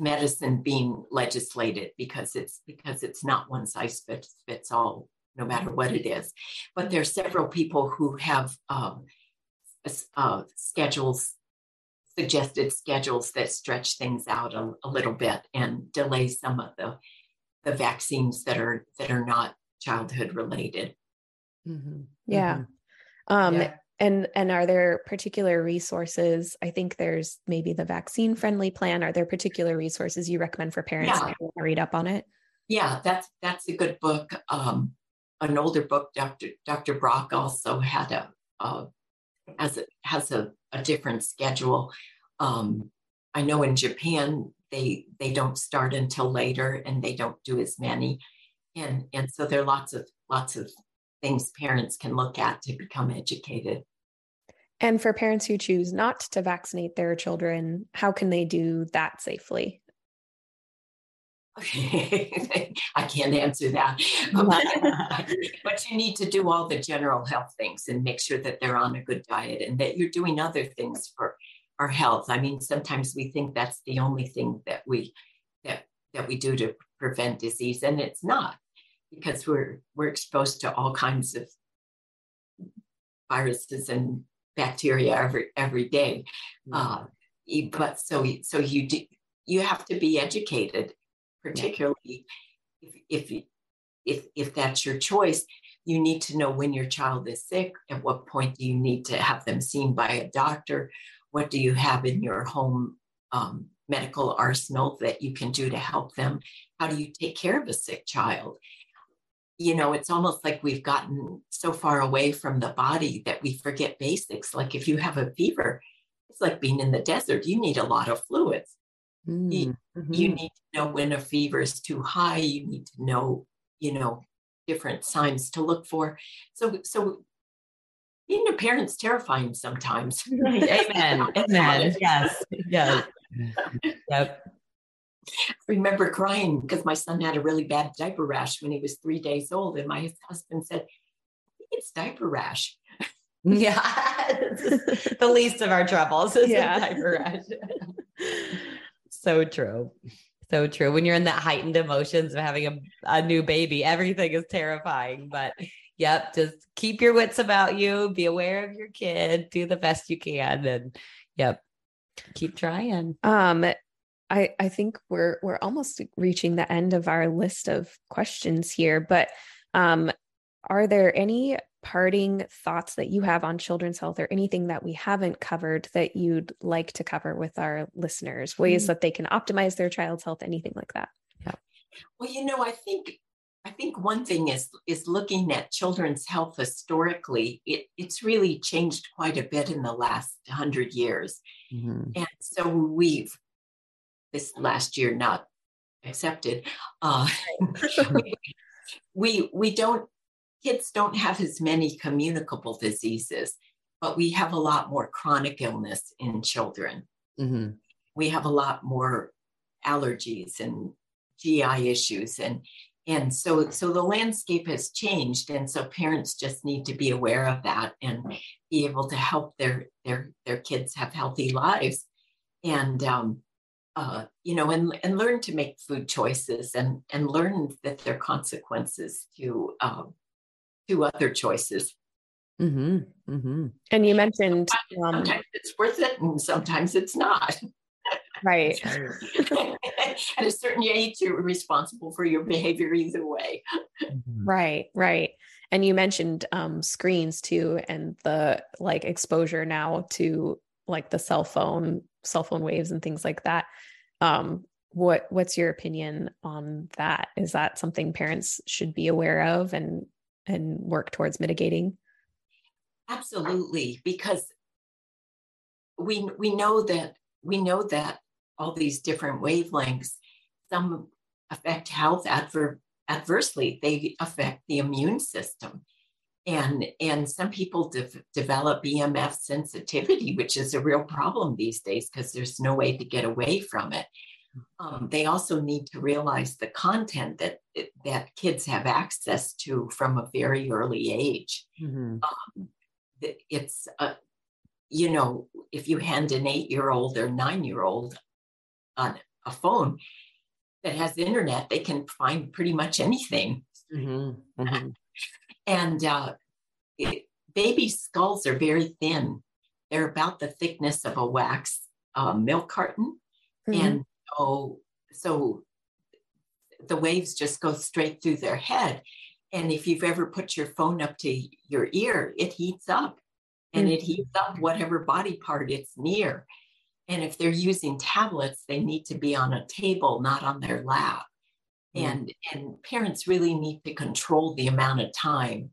medicine being legislated because it's not one size fits all, no matter what it is. But there are several people who have suggested schedules that stretch things out a little bit and delay some of the vaccines that are not childhood related. And are there particular resources? I think there's maybe the Vaccine Friendly Plan. Are there particular resources you recommend for parents that want to read up on it? Yeah, that's a good book. An older book, Dr. Brock also had has a different schedule. I know in Japan, they don't start until later and they don't do as many. And so there are lots of things parents can look at to become educated. And for parents who choose not to vaccinate their children, how can they do that safely? Okay. I can't answer that, but you need to do all the general health things and make sure that they're on a good diet and that you're doing other things for our health. I mean, sometimes we think that's the only thing that we, that, that we do to prevent disease, and it's not, because we're exposed to all kinds of viruses and bacteria every day. Mm-hmm. But so you do, you have to be educated, particularly if that's your choice. You need to know when your child is sick. At what point do you need to have them seen by a doctor? What do you have in your home medical arsenal that you can do to help them? How do you take care of a sick child? You know, it's almost like we've gotten so far away from the body that we forget basics. Like if you have a fever, it's like being in the desert. You need a lot of fluids. Mm-hmm. You need to know when a fever is too high. You need to know, you know, different signs to look for. So being a parent's terrifying sometimes. Right. Amen. Amen. Yes. Yes. Yep. I remember crying because my son had a really bad diaper rash when he was 3 days old. And my husband said, it's diaper rash. Yeah. The least of our troubles is diaper rash. So true. So true. When you're in that heightened emotions of having a new baby, everything is terrifying, but yep. Just keep your wits about you, be aware of your kid, do the best you can. And yep. Keep trying. I think we're almost reaching the end of our list of questions here, but are there any parting thoughts that you have on children's health or anything that we haven't covered that you'd like to cover with our listeners, ways that they can optimize their child's health, anything like that? Yeah. Well, you know, I think one thing is looking at children's health historically. It's really changed quite a bit in the last 100 years. Mm-hmm. And so we've, this last year not accepted, we don't, kids don't have as many communicable diseases, but we have a lot more chronic illness in children. Mm-hmm. We have a lot more allergies and GI issues, and so the landscape has changed. And so parents just need to be aware of that and be able to help their kids have healthy lives, and and learn to make food choices, and learn that there are consequences to other choices. Mm-hmm. Mm-hmm. And you mentioned, sometimes it's worth it and sometimes it's not. Right. At a certain age, you're responsible for your behavior either way. Right. Right. And you mentioned screens too, and the like exposure now to like the cell phone waves and things like that. What's your opinion on that? Is that something parents should be aware of and work towards mitigating? Absolutely, because we know that all these different wavelengths, some affect health adversely. They affect the immune system. And some people develop EMF sensitivity, which is a real problem these days because there's no way to get away from it. They also need to realize the content that kids have access to from a very early age. Mm-hmm. It's, if you hand an 8-year-old or 9-year-old on a phone that has internet, they can find pretty much anything. Mm-hmm. Mm-hmm. And baby skulls are very thin. They're about the thickness of a wax milk carton. Mm-hmm. And so the waves just go straight through their head. And if you've ever put your phone up to your ear, it heats up. And it heats up whatever body part it's near. And if they're using tablets, they need to be on a table, not on their lap. And parents really need to control the amount of time.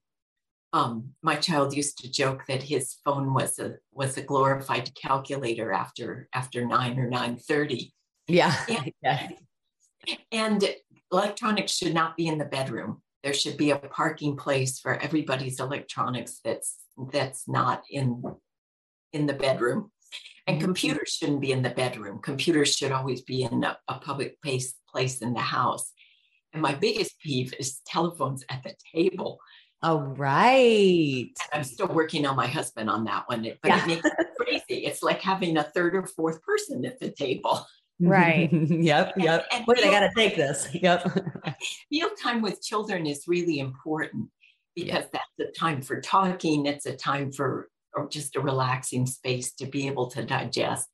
My child used to joke that his phone was a glorified calculator after 9 or 9:30. Yeah. And electronics should not be in the bedroom. There should be a parking place for everybody's electronics that's not in the bedroom. And computers shouldn't be in the bedroom. Computers should always be in a public place in the house. And my biggest peeve is telephones at the table. Oh, right. And I'm still working on my husband on that one, but it makes me crazy. It's like having a third or fourth person at the table. Right. Yep. Yep. Wait, I got to take this. Yep. Mealtime with children is really important because that's a time for talking. It's a time for just a relaxing space to be able to digest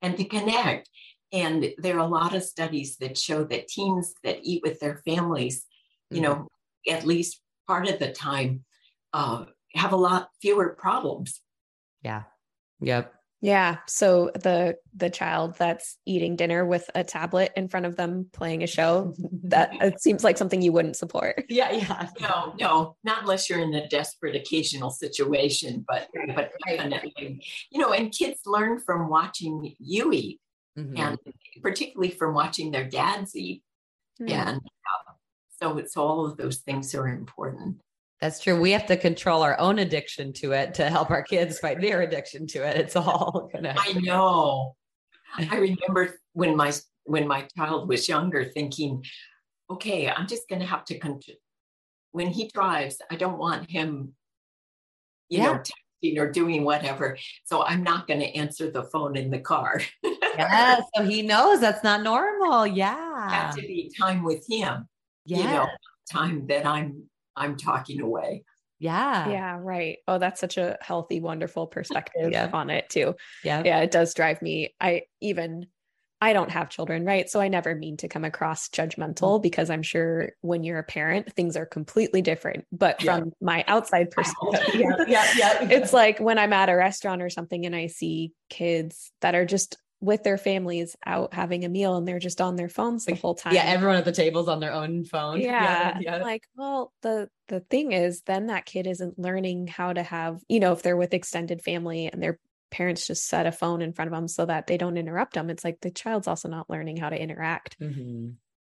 and to connect. And there are a lot of studies that show that teens that eat with their families, you know, at least part of the time, have a lot fewer problems. Yeah. Yep. Yeah. So the child that's eating dinner with a tablet in front of them playing a show, that it seems like something you wouldn't support. Yeah. Yeah. No, not unless you're in a desperate occasional situation, but definitely, you know, and kids learn from watching you eat and particularly from watching their dads eat. And so it's all of those things are important. That's true. We have to control our own addiction to it to help our kids fight their addiction to it. It's all connected. I know. I remember when my child was younger thinking, okay, I'm just going to have to, when he drives, I don't want him, you know, texting or doing whatever. So I'm not going to answer the phone in the car. Yeah. So he knows that's not normal. Yeah. Have to be time with him. Yeah. You know, time that I'm talking away. Yeah. Yeah. Right. Oh, that's such a healthy, wonderful perspective on it too. Yeah. Yeah. It does drive me. I don't have children, right? So I never mean to come across judgmental because I'm sure when you're a parent, things are completely different, but from my outside perspective, it's like when I'm at a restaurant or something and I see kids that are just with their families out having a meal and they're just on their phones the whole time. Yeah. Everyone at the table's on their own phone. Yeah. Yeah. Like, well, the thing is then that kid isn't learning how to have, you know, if they're with extended family and their parents just set a phone in front of them so that they don't interrupt them. It's like the child's also not learning how to interact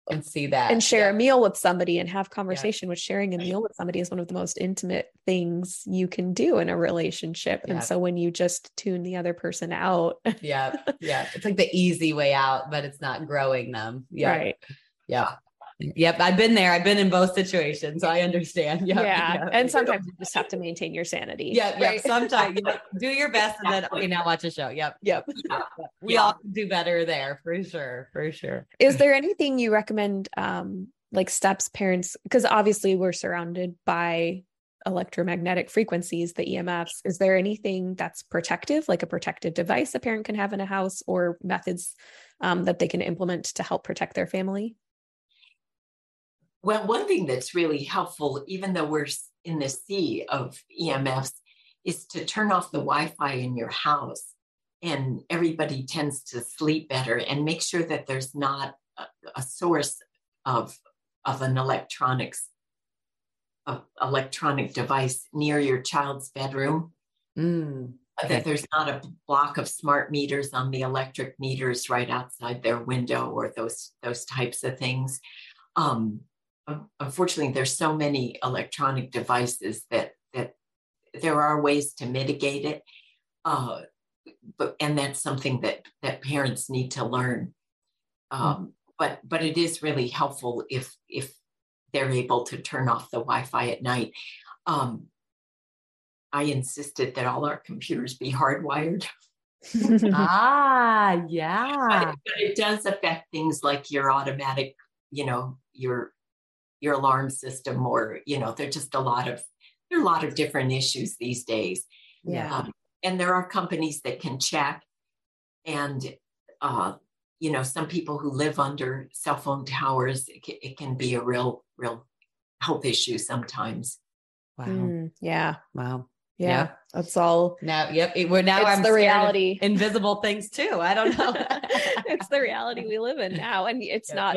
and see that and share a meal with somebody and have conversation, which sharing a meal with somebody is one of the most intimate things you can do in a relationship. And so when you just tune the other person out, it's like the easy way out, but it's not growing them. Yeah. Right. Yeah. Yep. I've been there. I've been in both situations. I understand. Yep. Yeah. Yep. And sometimes you just have to maintain your sanity. Yeah. Right? Sometimes do your best and then okay, now watch a show. Yep. Yep. Yeah. We all do better there for sure. For sure. Is there anything you recommend, like steps parents, because obviously we're surrounded by electromagnetic frequencies, the EMFs. Is there anything that's protective, like a protective device a parent can have in a house or methods, that they can implement to help protect their family? Well, one thing that's really helpful, even though we're in the sea of EMFs, is to turn off the Wi-Fi in your house, and everybody tends to sleep better, and make sure that there's not a source of an electronic device near your child's bedroom, that there's not a block of smart meters on the electric meters right outside their window or those types of things. Unfortunately, there's so many electronic devices that there are ways to mitigate it. But that's something that parents need to learn. But it is really helpful if they're able to turn off the Wi-Fi at night. I insisted that all our computers be hardwired. But it does affect things like your automatic, you know, your alarm system, or, you know, there are a lot of different issues these days. Yeah. And there are companies that can check, and, you know, some people who live under cell phone towers, it can be a real health issue sometimes. Wow. Yeah. Wow. Yeah. That's all. Now, I'm the reality. Invisible things too. I don't know. It's the reality we live in now. And it's not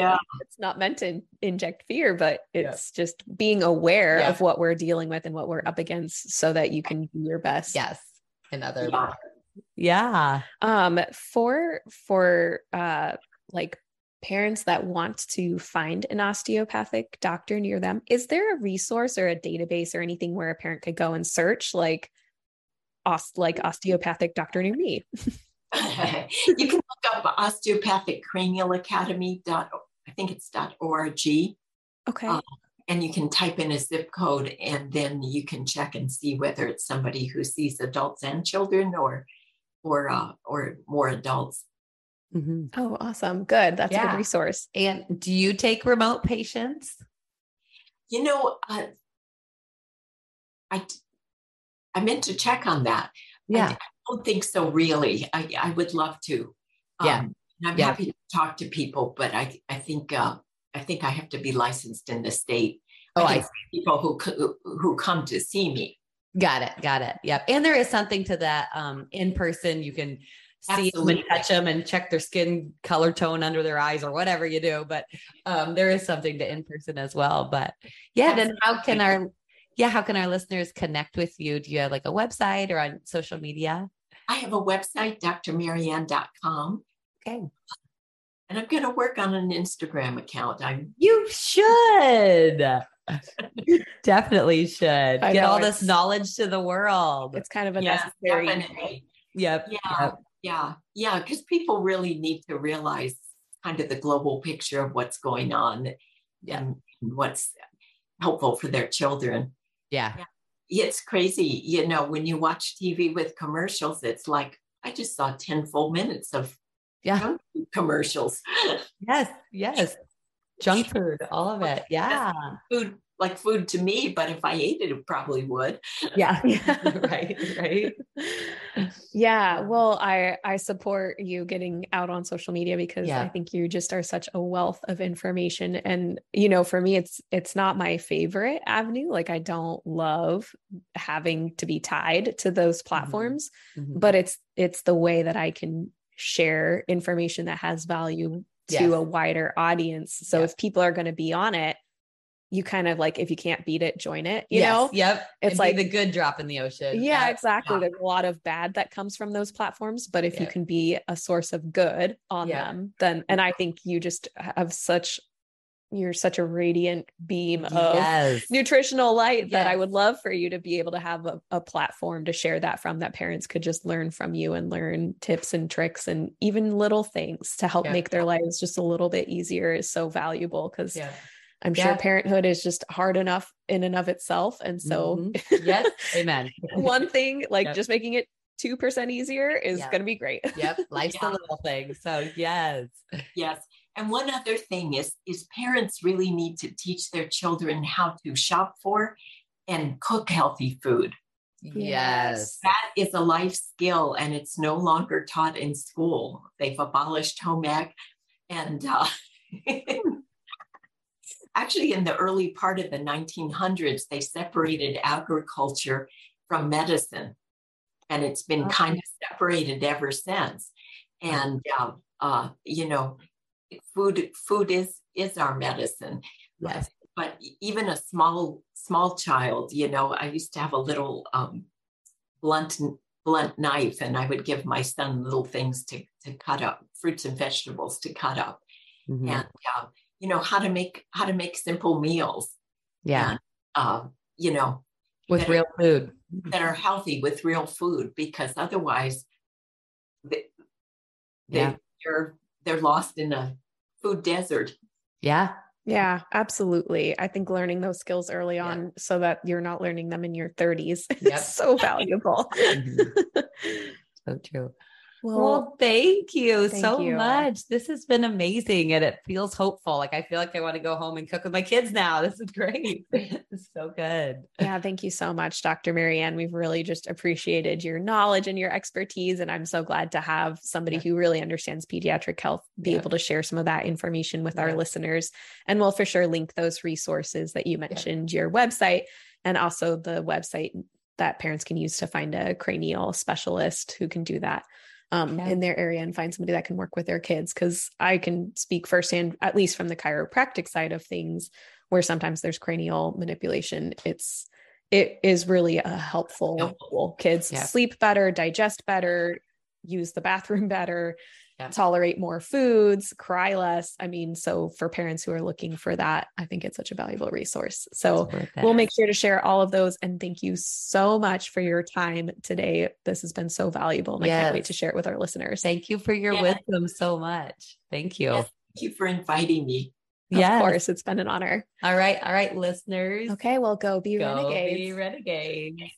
meant to inject fear, but it's just being aware of what we're dealing with and what we're up against so that you can do your best. Yes. And other. Yeah. For like parents that want to find an osteopathic doctor near them, is there a resource or a database or anything where a parent could go and search like osteopathic doctor near me? You can look up Osteopathic Cranial Academy. I think it's .org. Okay. And you can type in a zip code, and then you can check and see whether it's somebody who sees adults and children or more adults. Mm-hmm. Oh, awesome. Good. That's a good resource. And do you take remote patients? You know, I meant to check on that. Yeah. I don't think so, really. I would love to. And I'm happy to talk to people, but I think I have to be licensed in the state. Oh, I see people who come to see me. Got it. Yep. And there is something to that. In person, you can see them and touch them and check their skin color tone under their eyes or whatever you do. But there is something to in person as well. But then how can our listeners connect with you? Do you have like a website or on social media? I have a website, DrMaryanne.com. Okay. And I'm going to work on an Instagram account. You should. You definitely should. Get all this knowledge to the world. It's kind of a necessary. Definitely. Yep. Yeah. Because people really need to realize kind of the global picture of what's going on and what's helpful for their children. Yeah. It's crazy. You know, when you watch TV with commercials, it's like, I just saw 10 full minutes of commercials. Yes. Junk food, all of it. Yeah. Food to me, but if I ate it, it probably would. Yeah. Right. Yeah. Well, I support you getting out on social media because I think you just are such a wealth of information. And, you know, for me, it's not my favorite avenue. Like I don't love having to be tied to those platforms, mm-hmm. but it's the way that I can share information that has value to a wider audience. So if people are going to be on it, you kind of like, if you can't beat it, join it, you know? Yep. It's It'd like the good drop in the ocean. Yeah, exactly. Yeah. There's a lot of bad that comes from those platforms, but if you can be a source of good on them, then, and I think you just have you're such a radiant beam of nutritional light that I would love for you to be able to have a platform to share that from, that parents could just learn from you and learn tips and tricks and even little things to help make their lives just a little bit easier is so valuable. Cause I'm sure parenthood is just hard enough in and of itself. And so yes, amen. One thing, like just making it 2% easier is going to be great. Yep. Life's a little thing. So yes. And one other thing is parents really need to teach their children how to shop for and cook healthy food. Yes. That is a life skill and it's no longer taught in school. They've abolished home ec and actually in the early part of the 1900s, they separated agriculture from medicine and it's been kind of separated ever since. And, you know, Food is our medicine, but even a small child, you know, I used to have a little blunt knife and I would give my son little things to cut up, fruits and vegetables to cut up, and you know, how to make simple meals, and, you know, with real food that are healthy with real food, because otherwise, they're lost in a food desert. Yeah, absolutely. I think learning those skills early on so that you're not learning them in your 30s is so valuable. So true. Well, thank you so much. This has been amazing. And it feels hopeful. Like, I feel like I want to go home and cook with my kids now. This is great. It's so good. Yeah. Thank you so much, Dr. Mary Anne. We've really just appreciated your knowledge and your expertise. And I'm so glad to have somebody who really understands pediatric health, be able to share some of that information with our listeners. And we'll for sure link those resources that you mentioned, your website, and also the website that parents can use to find a cranial specialist who can do that in their area and find somebody that can work with their kids. Cause I can speak firsthand, at least from the chiropractic side of things, where sometimes there's cranial manipulation. It is really a helpful. Kids sleep better, digest better, use the bathroom better, tolerate more foods, cry less. I mean, so for parents who are looking for that, I think it's such a valuable resource. So we'll make sure to share all of those. And thank you so much for your time today. This has been so valuable. And I can't wait to share it with our listeners. Thank you for your wisdom so much. Thank you. Yes. Thank you for inviting me. Of course. It's been an honor. All right. Listeners. Okay. Well, go be renegades.